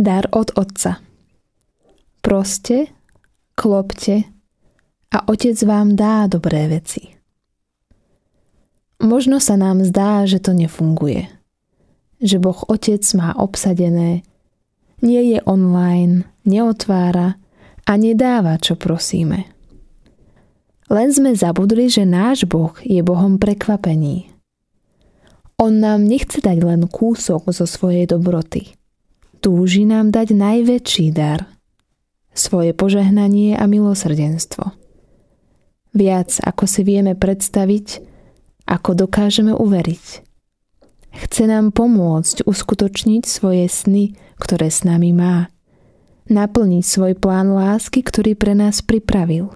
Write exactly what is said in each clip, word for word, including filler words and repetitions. dar od Otca. Proste, klopte a Otec vám dá dobré veci. Možno sa nám zdá, že to nefunguje. Že Boh Otec má obsadené, nie je online, neotvára a nedáva, čo prosíme. Len sme zabudli, že náš Boh je Bohom prekvapení. On nám nechce dať len kúsok zo svojej dobroty. Túži nám dať najväčší dar. Svoje požehnanie a milosrdenstvo. Viac, ako si vieme predstaviť, ako dokážeme uveriť. Chce nám pomôcť uskutočniť svoje sny, ktoré s nami má. Naplniť svoj plán lásky, ktorý pre nás pripravil.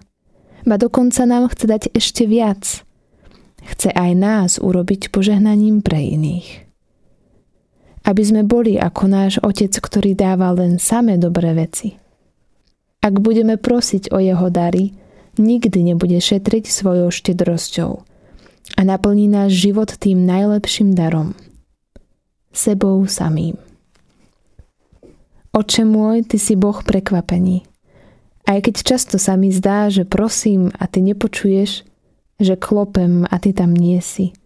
Ba dokonca nám chce dať ešte viac. Chce aj nás urobiť požehnaním pre iných. Aby sme boli ako náš Otec, ktorý dáva len samé dobré veci. Ak budeme prosiť o jeho dary, nikdy nebude šetriť svojou štedrosťou. A naplní náš život tým najlepším darom. Sebou samým. Oče môj, ty si Boh prekvapení. Aj keď často sa mi zdá, že prosím a ty nepočuješ, že klopem a ty tam nie si.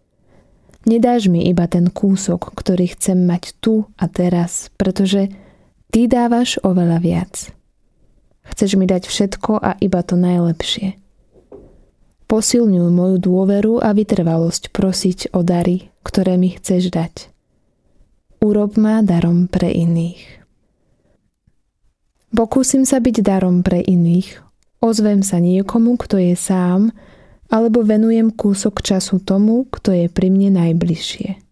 Nedáš mi iba ten kúsok, ktorý chcem mať tu a teraz, pretože ty dávaš oveľa viac. Chceš mi dať všetko a iba to najlepšie. Posilňuj moju dôveru a vytrvalosť prosiť o dary, ktoré mi chceš dať. Urob ma darom pre iných. Pokúsim sa byť darom pre iných, ozvem sa niekomu, kto je sám, alebo venujem kúsok času tomu, kto je pri mne najbližšie.